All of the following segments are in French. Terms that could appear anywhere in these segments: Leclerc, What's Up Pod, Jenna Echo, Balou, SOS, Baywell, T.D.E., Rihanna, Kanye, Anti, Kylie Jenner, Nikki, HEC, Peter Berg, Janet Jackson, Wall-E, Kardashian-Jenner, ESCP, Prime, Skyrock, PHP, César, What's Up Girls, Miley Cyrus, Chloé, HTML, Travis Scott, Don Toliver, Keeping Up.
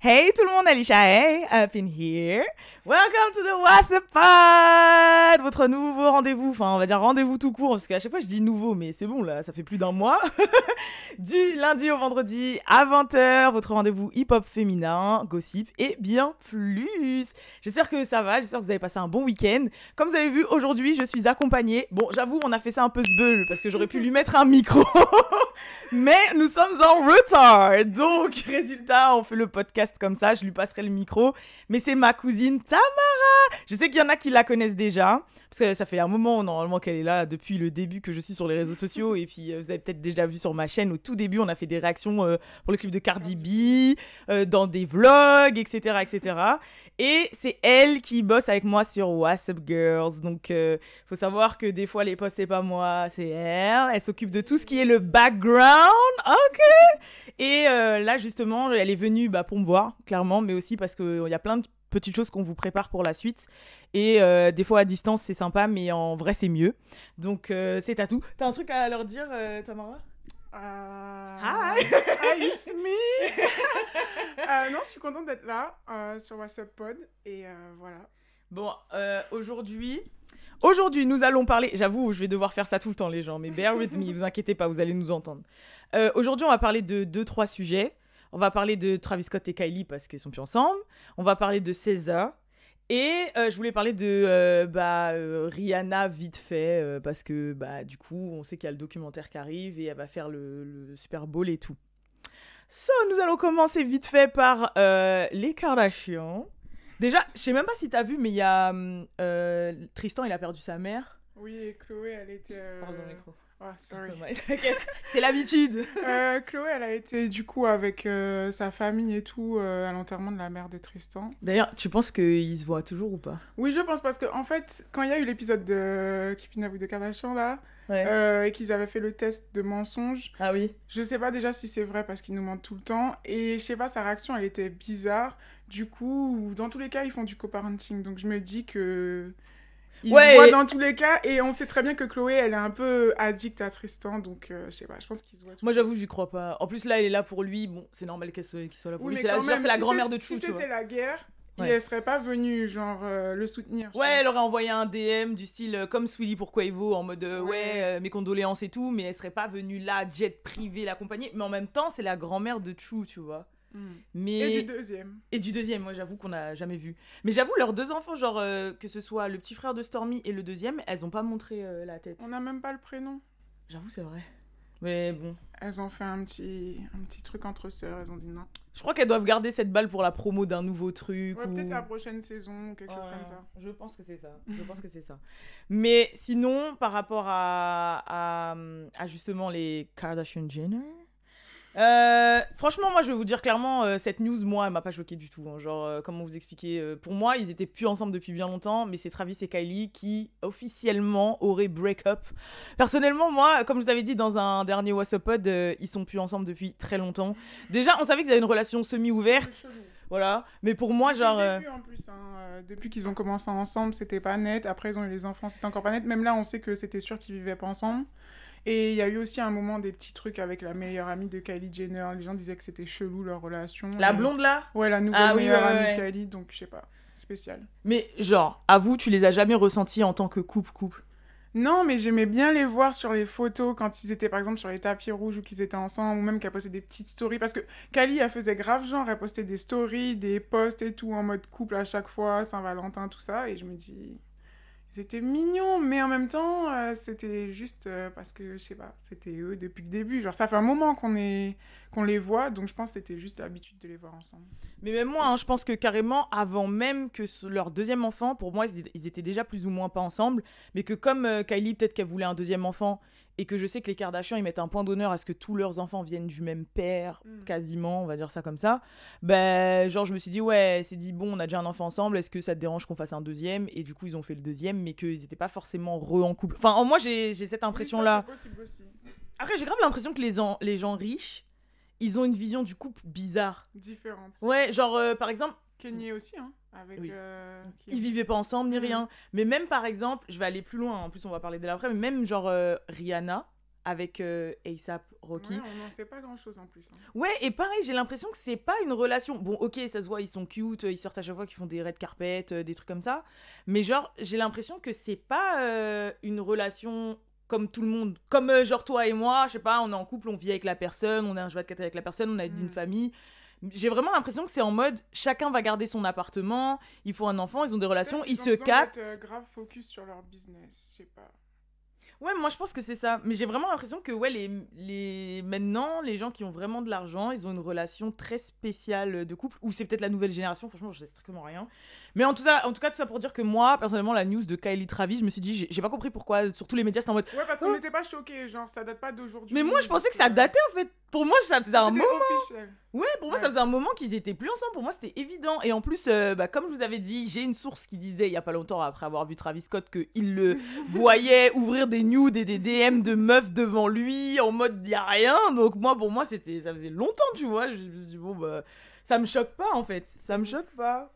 Hey tout le monde, Alicia, hey, up in here. Welcome to the What's Up Pod, votre nouveau rendez-vous, enfin on va dire rendez-vous tout court, parce qu'à chaque fois je dis nouveau, mais c'est bon là, ça fait plus d'un mois. Du lundi au vendredi à 20h, votre rendez-vous hip-hop féminin, gossip et bien plus. J'espère que ça va, j'espère que vous avez passé un bon week-end. Comme vous avez vu, aujourd'hui je suis accompagnée, bon j'avoue on a fait ça un peu zbeul, parce que j'aurais pu lui mettre un micro, mais nous sommes en retard, donc résultat on fait le podcast comme ça, je lui passerai le micro, mais c'est ma cousine Tamara. Je sais qu'il y en a qui la connaissent déjà, parce que ça fait un moment normalement qu'elle est là depuis le début que je suis sur les réseaux sociaux, et puis vous avez peut-être déjà vu sur ma chaîne, au tout début on a fait des réactions pour le clip de Cardi B, dans des vlogs, etc., etc. Et c'est elle qui bosse avec moi sur What's Up Girls, donc faut savoir que des fois les posts c'est pas moi, c'est elle, elle s'occupe de tout ce qui est le background, ok. Et là justement elle est venue pour me voir clairement, mais aussi parce qu'il y a plein de petites choses qu'on vous prépare pour la suite, et des fois à distance c'est sympa, mais en vrai c'est mieux, donc c'est à tout. T'as un truc à leur dire, Tamara? Hi, it's me. Non, je suis contente d'être là sur What's Up Pod, et voilà. Bon, aujourd'hui nous allons parler, j'avoue je vais devoir faire ça tout le temps les gens, mais bear with me, vous inquiétez pas, vous allez nous entendre. Aujourd'hui on va parler de 2-3 sujets. On va parler de Travis Scott et Kylie parce qu'ils sont plus ensemble. On va parler de César. Et je voulais parler de Rihanna vite fait, parce que du coup, on sait qu'il y a le documentaire qui arrive et elle va faire le Super Bowl et tout. So, nous allons commencer vite fait par les Kardashians. Déjà, je sais même pas si t'as vu, mais il y a Tristan, il a perdu sa mère. Oui, et Chloé, elle était... Pardon, le micro. Oh, sorry. C'est l'habitude. Chloé, elle a été du coup avec sa famille et tout à l'enterrement de la mère de Tristan. D'ailleurs, tu penses qu'ils se voient toujours ou pas? Oui, je pense, parce que en fait, quand il y a eu l'épisode de Keeping Up de Kardashian là, ouais. Et qu'ils avaient fait le test de mensonge. Ah oui. Je sais pas déjà si c'est vrai parce qu'ils nous mentent tout le temps, et je sais pas, sa réaction elle était bizarre. Du coup, dans tous les cas, ils font du co-parenting, donc je me dis que ils se voient dans tous les cas, et on sait très bien que Chloé, elle est un peu addict à Tristan, donc je sais pas, je pense qu'ils se voient. Moi j'avoue, j'y crois pas. En plus là, elle est là pour lui, bon, c'est normal qu'il soit là pour lui, c'est la grand-mère de Chou, tu vois. Si c'était la guerre, ouais, elle serait pas venue, genre, le soutenir. Ouais, elle aurait envoyé un DM du style, comme Swilly pour Quavo, en mode, mes condoléances et tout, mais elle serait pas venue là, jet privé, l'accompagner, mais en même temps, c'est la grand-mère de Chou, tu vois. Mais... Et du deuxième, moi j'avoue qu'on n'a jamais vu. Mais j'avoue, leurs deux enfants, genre que ce soit le petit frère de Stormi et le deuxième, elles ont pas montré la tête. On n'a même pas le prénom. J'avoue, c'est vrai. Mais bon. Elles ont fait un petit truc entre sœurs, elles ont dit non. Je crois qu'elles doivent garder cette balle pour la promo d'un nouveau truc. Ouais, ou... peut-être la prochaine saison ou quelque chose comme ça. Je pense que c'est ça. Mais sinon, par rapport à justement les Kardashian-Jenner... franchement, moi je vais vous dire clairement, cette news, moi elle m'a pas choquée du tout, hein. Genre, comment vous expliquer, pour moi ils étaient plus ensemble depuis bien longtemps, mais c'est Travis et Kylie qui officiellement auraient break up. Personnellement, moi, comme je vous avais dit dans un dernier What's Up Pod, ils sont plus ensemble depuis très longtemps. Déjà, on savait qu'ils avaient une relation semi-ouverte, voilà, mais pour moi, genre... Depuis le début, en plus, hein, depuis qu'ils ont commencé ensemble, c'était pas net, après ils ont eu les enfants, c'était encore pas net, même là on sait que c'était sûr qu'ils vivaient pas ensemble. Et il y a eu aussi un moment des petits trucs avec la meilleure amie de Kylie Jenner. Les gens disaient que c'était chelou leur relation. La blonde là ? Ouais, la nouvelle meilleure amie de Kylie, donc je sais pas, spécial. Mais genre, avoue, tu les as jamais ressentis en tant que couple ? Non, mais j'aimais bien les voir sur les photos quand ils étaient par exemple sur les tapis rouges ou qu'ils étaient ensemble, ou même qu'elle postait des petites stories. Parce que Kylie, elle faisait grave genre, elle postait des stories, des posts et tout en mode couple à chaque fois, Saint-Valentin, tout ça. Et je me dis... C'était mignon, mais en même temps, c'était juste parce que, je sais pas, c'était eux depuis le début. Genre, ça fait un moment qu'on les voit, donc je pense que c'était juste l'habitude de les voir ensemble. Mais même moi, hein, je pense que carrément, avant même que leur deuxième enfant, pour moi, ils étaient déjà plus ou moins pas ensemble, mais que comme Kylie, peut-être qu'elle voulait un deuxième enfant, et que je sais que les Kardashians, ils mettent un point d'honneur à ce que tous leurs enfants viennent du même père, quasiment, on va dire ça comme ça, genre, je me suis dit, bon, on a déjà un enfant ensemble, est-ce que ça te dérange qu'on fasse un deuxième ? Et du coup, ils ont fait le deuxième, mais qu'ils étaient pas forcément en couple. Enfin, moi, j'ai cette impression-là. Oui, ça, c'est possible aussi. Après, j'ai grave l'impression que les gens riches, ils ont une vision du couple bizarre. Différente. Ouais, genre, par exemple... Kanye aussi, hein, avec... Oui. Ils vivaient pas ensemble, ni rien. Mais même, par exemple, je vais aller plus loin, en plus, on va parler d'elle après, mais même, genre, Rihanna... avec A$AP Rocky. Ouais, on n'en sait pas grand-chose en plus. Hein. Ouais, et pareil, j'ai l'impression que c'est pas une relation... Bon, ok, ça se voit, ils sont cute, ils sortent à chaque fois qu'ils font des red carpet, des trucs comme ça. Mais genre, j'ai l'impression que c'est pas une relation... comme tout le monde, comme genre toi et moi, je sais pas, on est en couple, on vit avec la personne, on est un 24/4 avec la personne, on a une famille. J'ai vraiment l'impression que c'est en mode, chacun va garder son appartement, ils font un enfant, ils ont des relations, ils se captent. Ils grave focus sur leur business, je sais pas. Ouais, moi je pense que c'est ça. Mais j'ai vraiment l'impression que ouais, maintenant, les gens qui ont vraiment de l'argent, ils ont une relation très spéciale de couple. Ou c'est peut-être la nouvelle génération, franchement, je sais strictement rien. Mais en tout cas, tout ça pour dire que moi, personnellement, la news de Kylie Travis, je me suis dit, j'ai pas compris pourquoi, sur tous les médias, c'était en mode... Ouais, parce qu'on n'était pas choqués, genre, ça date pas d'aujourd'hui. Mais moi, je pensais que ça datait, en fait. Pour moi, ça faisait un moment... officiel. Ouais, pour moi, ça faisait un moment qu'ils étaient plus ensemble. Pour moi, c'était évident. Et en plus, comme je vous avais dit, j'ai une source qui disait, il y a pas longtemps, après avoir vu Travis Scott, qu'il le voyait ouvrir des nudes et des DM de meufs devant lui, en mode, il y a rien. Donc moi, pour moi, ça faisait longtemps, tu vois. Je me suis dit, bon, bah... Ça me choque pas, en fait. Ça me choque pas.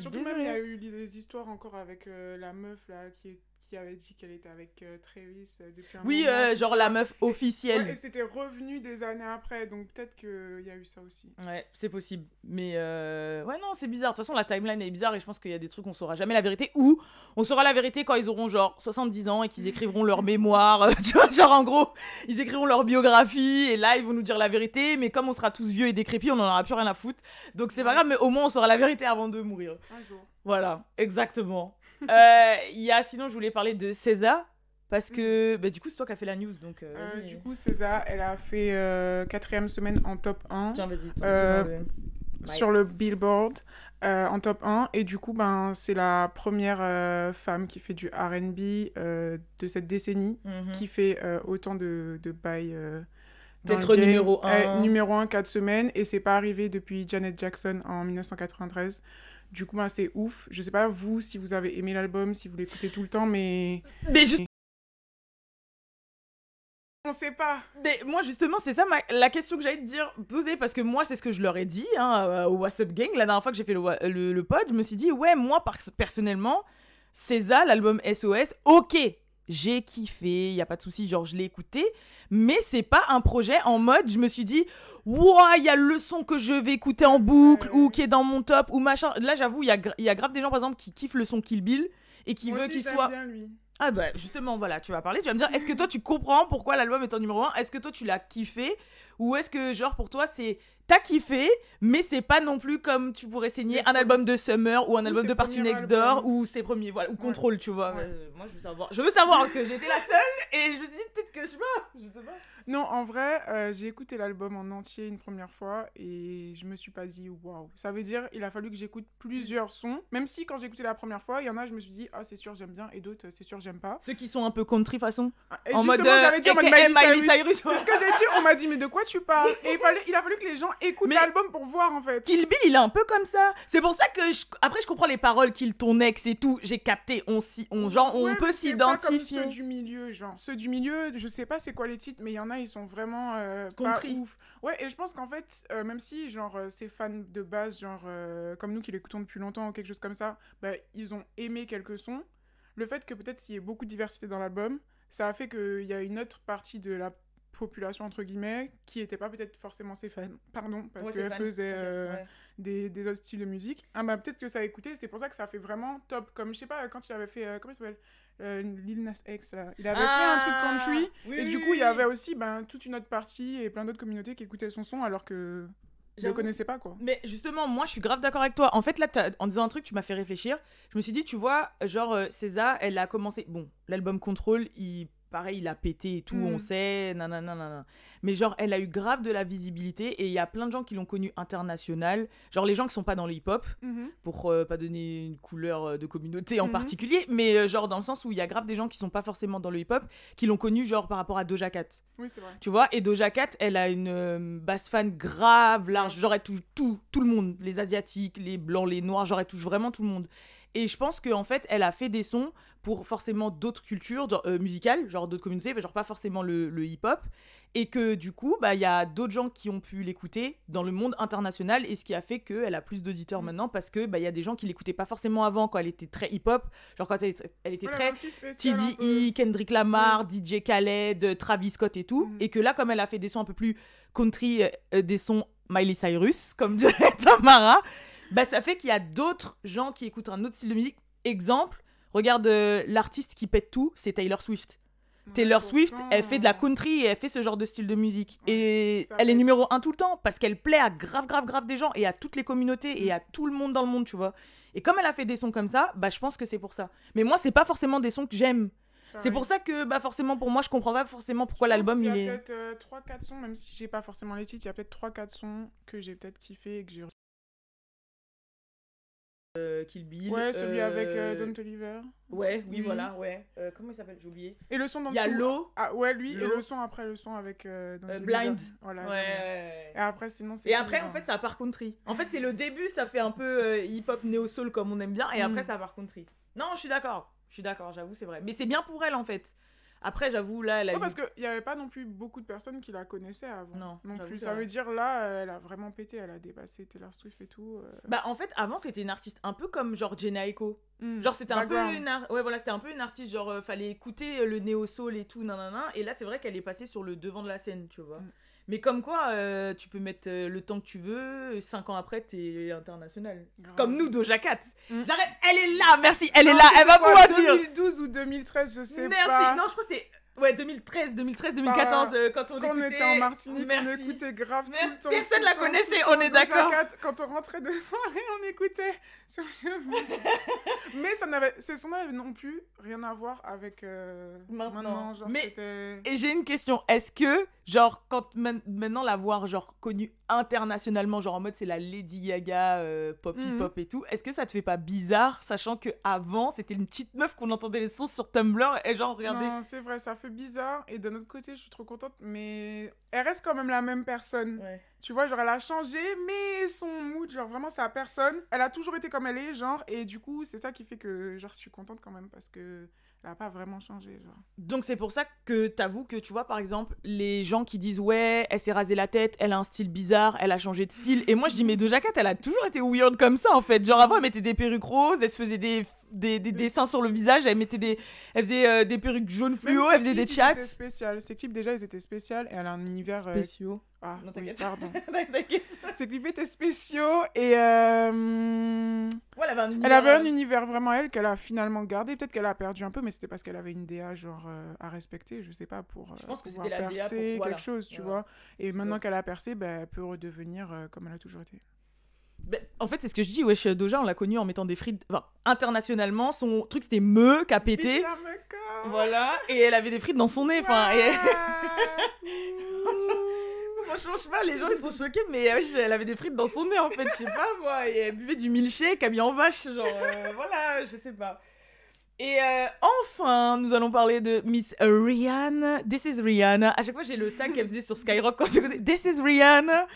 Surtout même, il y a eu des histoires encore avec la meuf, là, qui avait dit qu'elle était avec Travis depuis un moment. Oui, genre la meuf officielle. Ouais, et c'était revenu des années après, donc peut-être qu'il y a eu ça aussi. Ouais, c'est possible. Mais ouais, non, c'est bizarre. De toute façon, la timeline est bizarre et je pense qu'il y a des trucs qu'on saura jamais la vérité. Ou on saura la vérité quand ils auront genre 70 ans et qu'ils écriveront leur mémoire. Tu vois, genre en gros, ils écriront leur biographie et là, ils vont nous dire la vérité. Mais comme on sera tous vieux et décrépits, on n'en aura plus rien à foutre. Donc c'est pas grave, mais au moins on saura la vérité avant de mourir. Un jour. Voilà, exactement. Sinon, je voulais parler de César, parce que du coup, c'est toi qui as fait la news. Donc, du coup, César, elle a fait 4e semaine en top 1. Tiens, vas-y, sur le Billboard, en top 1. Et du coup, c'est la première femme qui fait du R&B de cette décennie, qui fait autant de bails. D'être numéro 1. Numéro 1, 4 semaines. Et c'est pas arrivé depuis Janet Jackson en 1993. Du coup, c'est ouf. Je sais pas, vous, si vous avez aimé l'album, si vous l'écoutez tout le temps, mais... Mais juste... On sait pas. Mais moi, justement, c'est ça la question que j'allais te dire, poser, parce que moi, c'est ce que je leur ai dit au What's Up Gang. La dernière fois que j'ai fait le pod, je me suis dit, ouais, moi, personnellement, César, l'album SOS, ok, j'ai kiffé, y a pas de souci, genre je l'ai écouté, mais c'est pas un projet en mode je me suis dit ouah, y a le son que je vais écouter en boucle ou qui est dans mon top ou machin. Là j'avoue, y a grave des gens par exemple qui kiffent le son Kill Bill et qui veulent qu'il soit bien, lui. Ah bah justement, voilà, tu vas parler, tu vas me dire est-ce que toi tu comprends pourquoi l'album est en numéro 1, est-ce que toi tu l'as kiffé ou est-ce que genre pour toi c'est t'as kiffé mais c'est pas non plus comme tu pourrais saigner un album de Summer ou un album de Party Next Door ou ses premiers, voilà, ou Control, tu vois. Ouais. Moi je veux savoir parce que j'étais la seule et je me suis dit peut-être que je sais pas. Non, en vrai, j'ai écouté l'album en entier une première fois et je me suis pas dit waouh. Ça veut dire il a fallu que j'écoute plusieurs sons, même si quand j'ai écouté la première fois, il y en a je me suis dit ah c'est sûr j'aime bien et d'autres c'est sûr j'aime pas. Ceux qui sont un peu country façon et en mode j'avais dit en mode Miley Cyrus. C'est ce que j'ai dit, on m'a dit mais de quoi tu parles ? Et il a fallu que les gens écoute l'album pour voir en fait. Kill Bill, il est un peu comme ça. C'est pour ça que après je comprends les paroles Kill ton ex et tout. J'ai capté. On peut s'identifier. Pas comme ceux du milieu, je sais pas c'est quoi les titres, mais il y en a ils sont vraiment pas ouf. Ouais, et je pense qu'en fait même si genre ces fans de base genre comme nous qui l'écoutons depuis longtemps ou quelque chose comme ça, ils ont aimé quelques sons. Le fait que peut-être s'il y ait beaucoup de diversité dans l'album, ça a fait qu'il y a une autre partie de la population entre guillemets qui n'étaient pas peut-être forcément ses fans parce qu'elle faisait des autres styles de musique peut-être que ça a écouté, c'est pour ça que ça a fait vraiment top, comme je sais pas quand il avait fait comment il s'appelle Lil Nas X là. Il avait fait un truc country du coup il y avait aussi toute une autre partie et plein d'autres communautés qui écoutaient son son alors que je le connaissais pas quoi. Mais justement moi je suis grave d'accord avec toi en fait là en disant un truc tu m'as fait réfléchir, je me suis dit tu vois genre César elle a commencé l'album Control pareil, il a pété et tout, on sait, nanana. Mais genre, elle a eu grave de la visibilité et il y a plein de gens qui l'ont connue internationale. Genre les gens qui sont pas dans le hip-hop, pour pas donner une couleur de communauté en particulier, mais genre dans le sens où il y a grave des gens qui sont pas forcément dans le hip-hop, qui l'ont connue genre par rapport à Doja Cat. Oui, c'est vrai. Tu vois, et Doja Cat, elle a une base fan grave, large, genre elle touche tout le monde. Les Asiatiques, les Blancs, les Noirs, genre elle touche vraiment tout le monde. Et je pense qu'en fait, elle a fait des sons pour forcément d'autres cultures genre, musicales, genre d'autres communautés, mais genre pas forcément le hip-hop. Et que du coup, bah, y a d'autres gens qui ont pu l'écouter dans le monde international, et ce qui a fait qu'elle a plus d'auditeurs maintenant, parce que bah, y a des gens qui l'écoutaient pas forcément avant, quand elle était très hip-hop, genre quand elle était très T.D.E., Kendrick Lamar, DJ Khaled, Travis Scott et tout, et que là, comme elle a fait des sons un peu plus country, des sons Miley Cyrus, comme dirait Tamara, bah, ça fait qu'il y a d'autres gens qui écoutent un autre style de musique. Exemple, regarde l'artiste qui pète tout, c'est Taylor Swift. Taylor Swift, elle fait de la country et elle fait ce genre de style de musique. Et elle est numéro un tout le temps parce qu'elle plaît à grave des gens et à toutes les communautés et à tout le monde dans le monde, tu vois. Et comme elle a fait des sons comme ça, bah je pense que c'est pour ça. Mais moi, c'est pas forcément des sons que j'aime. C'est pour ça que bah forcément pour moi, je comprends pas forcément pourquoi l'album il est... Il y a peut-être 3-4 sons, même si j'ai pas forcément les titres, il y a peut-être 3-4 sons que j'ai peut-être kiffé et que j'ai... Kill Bill. Ouais, celui avec Don Toliver. Ouais, oui, voilà, ouais. Comment il s'appelle ? J'ai oublié. Et le son dans le... Il y a l'eau. Ah ouais, lui, Low. Et le son après, le son avec Don Toliver. Blind. Voilà. Ouais. Et après, sinon, c'est... Et après, en fait, ça part country. En fait, c'est le début, ça fait un peu hip-hop, néo-soul comme on aime bien, et après, ça part country. Non, je suis d'accord, j'avoue, c'est vrai. Mais c'est bien pour elle, en fait. Après, j'avoue, là, elle a... parce qu'il n'y avait pas non plus beaucoup de personnes qui la connaissaient avant. Non plus. Ça veut dire, là, elle a vraiment pété. Elle a dépassé Taylor Swift et tout. Bah, en fait, avant, c'était une artiste un peu comme, genre, Jenna Echo. Genre, c'était c'était un peu une artiste, genre, fallait écouter le néo-soul et tout, nanana. Et là, c'est vrai qu'elle est passée sur le devant de la scène, tu vois. Mais comme quoi, tu peux mettre le temps que tu veux, 5 ans après, t'es international. Comme nous, Doja Cat. J'arrête, elle est là, merci, elle est là, elle va pouvoir dire. 2012 ou 2013, je sais pas. Merci, non, je crois que c'était... Ouais, 2013, 2014, quand on écoutait... Quand on était en Martinique, on écoutait grave tout le temps. Personne la connaissait, on est d'accord. Doja Cat, quand on rentrait de soirée, on écoutait sur Mais ça n'avait... ce son n'avait non plus rien à voir avec... Maintenant, genre, mais... c'était... Et j'ai une question, est-ce que, genre, quand maintenant l'avoir, genre, connue internationalement, genre en mode c'est la Lady Gaga, pop-hip-hop et tout, est-ce que ça te fait pas bizarre, sachant qu'avant, c'était une petite meuf qu'on entendait les sons sur Tumblr et genre, regardez... Non, c'est vrai, ça fait bizarre, et d'un autre côté je suis trop contente, mais elle reste quand même la même personne, tu vois, genre elle a changé mais son mood, genre vraiment sa personne, elle a toujours été comme elle est, genre, et du coup c'est ça qui fait que genre je suis contente quand même parce que elle a pas vraiment changé, genre. Donc c'est pour ça que t'avoues que tu vois par exemple les gens qui disent ouais elle s'est rasée la tête, elle a un style bizarre, elle a changé de style, et moi je dis mais Doja Cat elle a toujours été weird comme ça en fait, genre avant elle mettait des perruques roses, elle se faisait des dessins sur le visage, elle faisait des perruques jaunes fluo, elle faisait des chats. Ces clips déjà ils étaient spéciaux et elle a un univers spéciaux. Ah non, t'inquiète. Oui, pardon. T'inquiète. Ces clips étaient spéciaux et ouais, elle avait un univers vraiment elle qu'elle a finalement gardé, peut-être qu'elle a perdu un peu mais c'était parce qu'elle avait une DA genre à respecter, je sais pas, pour je pense pouvoir que c'était percer la DA pour... quelque chose, tu vois. Et maintenant qu'elle a percé, bah, elle peut redevenir comme elle a toujours été. Ben, en fait, c'est ce que je dis. Wesh, Doja, on l'a connue en mettant des frites... Enfin, internationalement, son truc, c'était Meux qui a pété. Voilà. Et elle avait des frites dans son nez. Enfin, et... Franchement, je sais pas, les gens, ils sont choqués, mais wesh, elle avait des frites dans son nez, en fait. Je sais pas, moi. Et elle buvait du milkshake habillée en vache. Genre, voilà, je sais pas. Et enfin, nous allons parler de Miss Rihanna. This is Rihanna. À chaque fois, j'ai le tag qu'elle faisait sur Skyrock quand j'écoutais. This is Rihanna,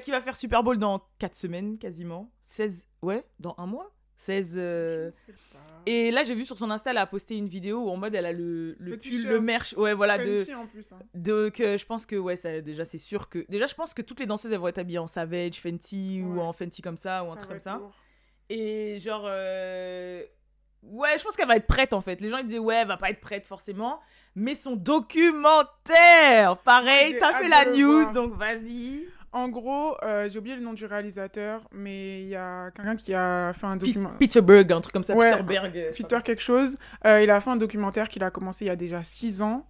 qui va faire Super Bowl dans 4 semaines quasiment. 16, ouais, dans un mois. 16. Je sais pas. Et là, j'ai vu sur son Insta, elle a posté une vidéo où en mode elle a le pull, le merch. Ouais, voilà. Fenty en plus. Hein. Donc, je pense que, ouais, ça, déjà, c'est sûr que. Déjà, je pense que toutes les danseuses, elles vont être habillées en Savage, Fenty, ou en Fenty comme ça, ou ça un truc comme ça. Lourd. Et genre. Ouais, je pense qu'elle va être prête en fait. Les gens ils disaient ouais, elle va pas être prête forcément, mais son documentaire, pareil, t'as fait la news, donc vas-y. En gros, j'ai oublié le nom du réalisateur, mais il y a quelqu'un qui a fait un documentaire. Peter Berg, un truc comme ça, ouais, Peter Berg. Peter quelque chose. Il a fait un documentaire qu'il a commencé il y a déjà 6 ans.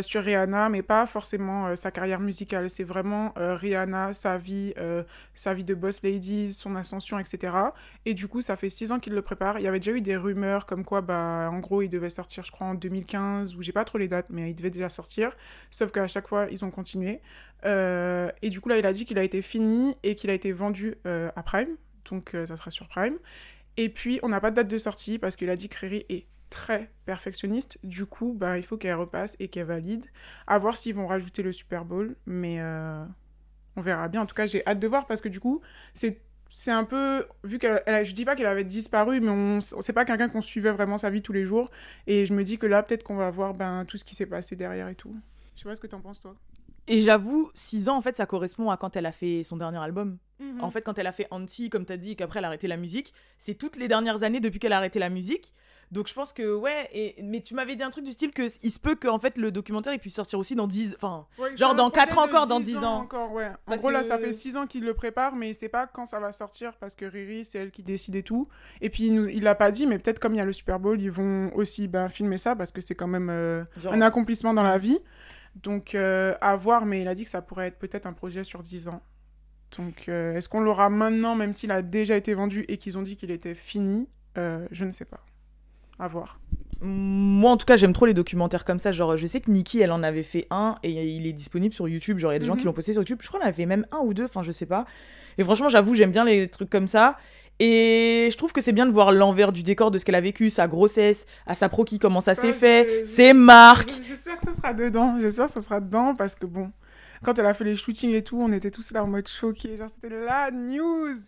Sur Rihanna, mais pas forcément sa carrière musicale, c'est vraiment Rihanna, sa vie de boss lady, son ascension, etc. Et du coup, ça fait 6 ans qu'il le prépare. Il y avait déjà eu des rumeurs comme quoi, bah, en gros, il devait sortir, je crois, en 2015, ou j'ai pas trop les dates, mais il devait déjà sortir. Sauf qu'à chaque fois, ils ont continué. Et du coup, là, il a dit qu'il a été fini et qu'il a été vendu à Prime. Donc, ça sera sur Prime. Et puis, on n'a pas de date de sortie parce qu'il a dit que Riri est très perfectionniste, du coup bah, il faut qu'elle repasse et qu'elle valide, à voir s'ils vont rajouter le Super Bowl, mais on verra bien. En tout cas j'ai hâte de voir parce que du coup c'est c'est un peu, vu qu'elle, je dis pas qu'elle avait disparu, mais c'est pas quelqu'un qu'on suivait vraiment sa vie tous les jours, et je me dis que là peut-être qu'on va voir tout ce qui s'est passé derrière et tout. Je sais pas ce que t'en penses toi. Et j'avoue, 6 ans en fait ça correspond à quand elle a fait son dernier album. Mm-hmm. En fait quand elle a fait Anti, comme t'as dit, et qu'après elle a arrêté la musique, c'est toutes les dernières années depuis qu'elle a arrêté la musique. Donc je pense que ouais, mais tu m'avais dit un truc du style que il se peut que en fait le documentaire il puisse sortir aussi dans 10, enfin ouais, genre dans 4 ans encore, dans 10 ans encore, ouais. En gros là ça fait 6 ans qu'il le prépare, mais c'est pas quand ça va sortir parce que Riri c'est elle qui décide et tout. Et puis il l'a pas dit, mais peut-être comme il y a le Super Bowl, ils vont aussi filmer ça parce que c'est quand même un accomplissement dans la vie. Donc à voir, mais il a dit que ça pourrait être peut-être un projet sur 10 ans. Donc est-ce qu'on l'aura maintenant même s'il a déjà été vendu et qu'ils ont dit qu'il était fini, je ne sais pas. À voir. Moi, en tout cas, j'aime trop les documentaires comme ça. Genre, je sais que Nikki, elle en avait fait un et il est disponible sur YouTube. Genre, il y a des gens qui l'ont posté sur YouTube. Je crois qu'elle en avait même un ou deux, enfin, je sais pas. Et franchement, j'avoue, j'aime bien les trucs comme ça. Et je trouve que c'est bien de voir l'envers du décor de ce qu'elle a vécu, sa grossesse, à sa pro qui, comment ça s'est fait, ses marques. J'espère que ça sera dedans. J'espère que ça sera dedans parce que bon, quand elle a fait les shootings et tout, on était tous là en mode choqués. Genre, c'était la news.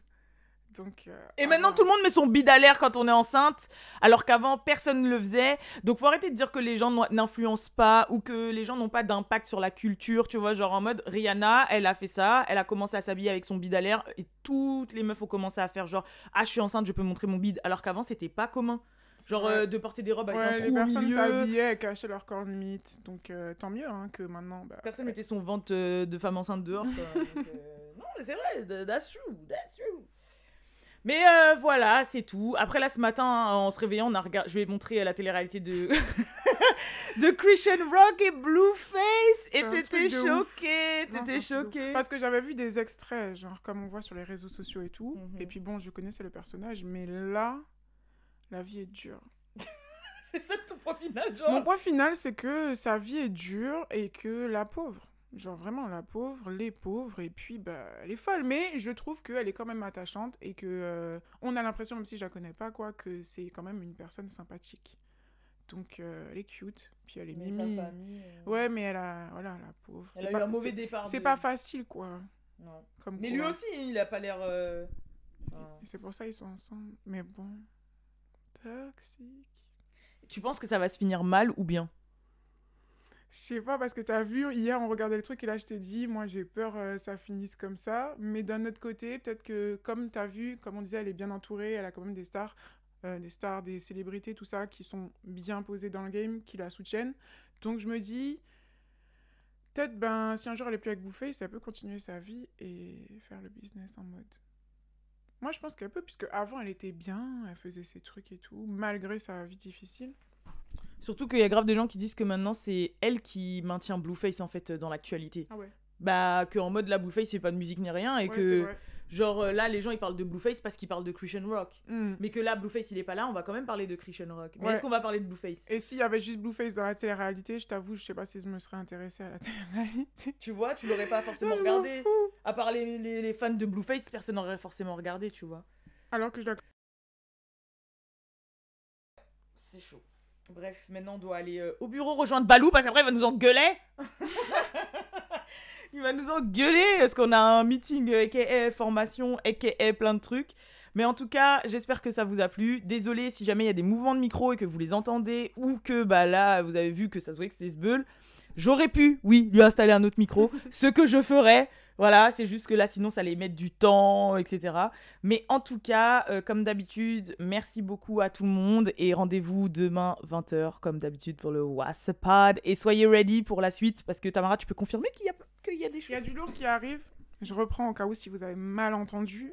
Donc, et maintenant tout le monde met son bide à l'air quand on est enceinte, alors qu'avant personne ne le faisait. Donc faut arrêter de dire que les gens n'influencent pas ou que les gens n'ont pas d'impact sur la culture, tu vois, genre en mode Rihanna, elle a fait ça, elle a commencé à s'habiller avec son bide à l'air et toutes les meufs ont commencé à faire genre ah je suis enceinte, je peux montrer mon bide, alors qu'avant c'était pas commun. Genre de porter des robes avec un trou au milieu. Les personnes s'habillaient et cachaient leur corps limite. Donc tant mieux hein, que maintenant... personne mettait son ventre de femme enceinte dehors. Quoi. Donc, non mais c'est vrai, that's true. Mais voilà, c'est tout. Après là, ce matin, en se réveillant, je vais montrer la télé-réalité de Chriseanrock et Blueface. Et t'étais choquée. Parce que j'avais vu des extraits, genre comme on voit sur les réseaux sociaux et tout. Mm-hmm. Et puis bon, je connaissais le personnage, mais là, la vie est dure. C'est ça ton point final, genre ? Mon point final, c'est que sa vie est dure et que la pauvre. Genre vraiment la pauvre, les pauvres, et puis elle est folle. Mais je trouve qu'elle est quand même attachante et que on a l'impression, même si je la connais pas, quoi, que c'est quand même une personne sympathique. Donc elle est cute, puis elle est mimi. Ouais, mais elle a, voilà, la pauvre. Elle a eu un mauvais départ. C'est pas facile, quoi. Non. Mais lui aussi, il a pas l'air. C'est pour ça qu'ils sont ensemble. Mais bon, toxique. Tu penses que ça va se finir mal ou bien? Je sais pas, parce que t'as vu, hier on regardait le truc et là je t'ai dit, moi j'ai peur ça finisse comme ça. Mais d'un autre côté, peut-être que comme t'as vu, comme on disait, elle est bien entourée, elle a quand même des stars, des célébrités, tout ça, qui sont bien posées dans le game, qui la soutiennent. Donc je me dis, peut-être si un jour elle est plus avec Blueface, ça peut continuer sa vie et faire le business en mode... Moi je pense qu'elle peut, puisque avant elle était bien, elle faisait ses trucs et tout, malgré sa vie difficile. Surtout qu'il y a grave des gens qui disent que maintenant, c'est elle qui maintient Blueface, en fait, dans l'actualité. Ah ouais. Qu'en mode, là, Blueface, c'est pas de musique ni rien, et que, genre, là, les gens, ils parlent de Blueface parce qu'ils parlent de Chriseanrock. Mm. Mais que là, Blueface, il est pas là, on va quand même parler de Chriseanrock. Mais est-ce qu'on va parler de Blueface ? Et s'il y avait juste Blueface dans la télé-réalité, je t'avoue, je sais pas si je me serais intéressée à la télé-réalité. Tu vois, tu l'aurais pas forcément regardé. À part les fans de Blueface, personne n'aurait forcément regardé, tu vois. Alors que je dois... C'est chaud. Bref, maintenant on doit aller au bureau rejoindre Balou parce qu'après il va nous engueuler. Il va nous engueuler parce qu'on a un meeting aka formation aka plein de trucs. Mais en tout cas, j'espère que ça vous a plu. Désolée si jamais il y a des mouvements de micro et que vous les entendez ou que là vous avez vu que ça se voyait que c'était ce beul. J'aurais pu, oui, lui installer un autre micro, ce que je ferais. Voilà, c'est juste que là, sinon, ça allait mettre du temps, etc. Mais en tout cas, comme d'habitude, merci beaucoup à tout le monde. Et rendez-vous demain, 20h, comme d'habitude, pour le What's Up Pod. Et soyez ready pour la suite, parce que Tamara, tu peux confirmer qu'il y a des choses... Il y a du lourd qui arrive. Je reprends au cas où, si vous avez mal entendu.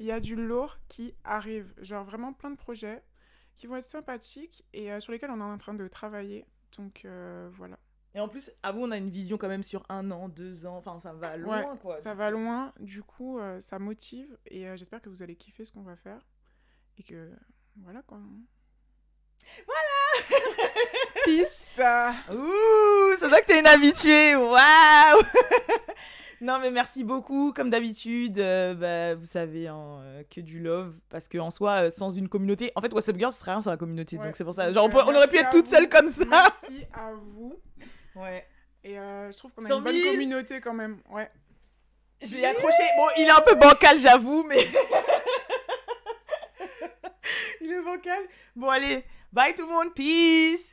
Il y a du lourd qui arrive. Genre vraiment plein de projets qui vont être sympathiques et sur lesquels on est en train de travailler. Donc, voilà. Et en plus, à vous, on a une vision quand même sur 1 an, 2 ans. Enfin, ça va loin, quoi. Ça va loin. Du coup, ça motive. Et j'espère que vous allez kiffer ce qu'on va faire. Et que... Voilà, quoi. Voilà. Peace. Ouh, c'est ça que t'es une habituée. Waouh. Non, mais merci beaucoup. Comme d'habitude, vous savez, hein, que du love. Parce qu'en soi, sans une communauté... En fait, What's Up Girls, ce serait rien sans la communauté. Ouais. Donc, c'est pour ça. Genre, on aurait pu être toute seule comme ça. Merci à vous. Ouais. Et je trouve qu'on a une bonne communauté quand même. Ouais. J'ai accroché. Bon, il est un peu bancal, j'avoue, mais... il est bancal. Bon, allez. Bye tout le monde. Peace.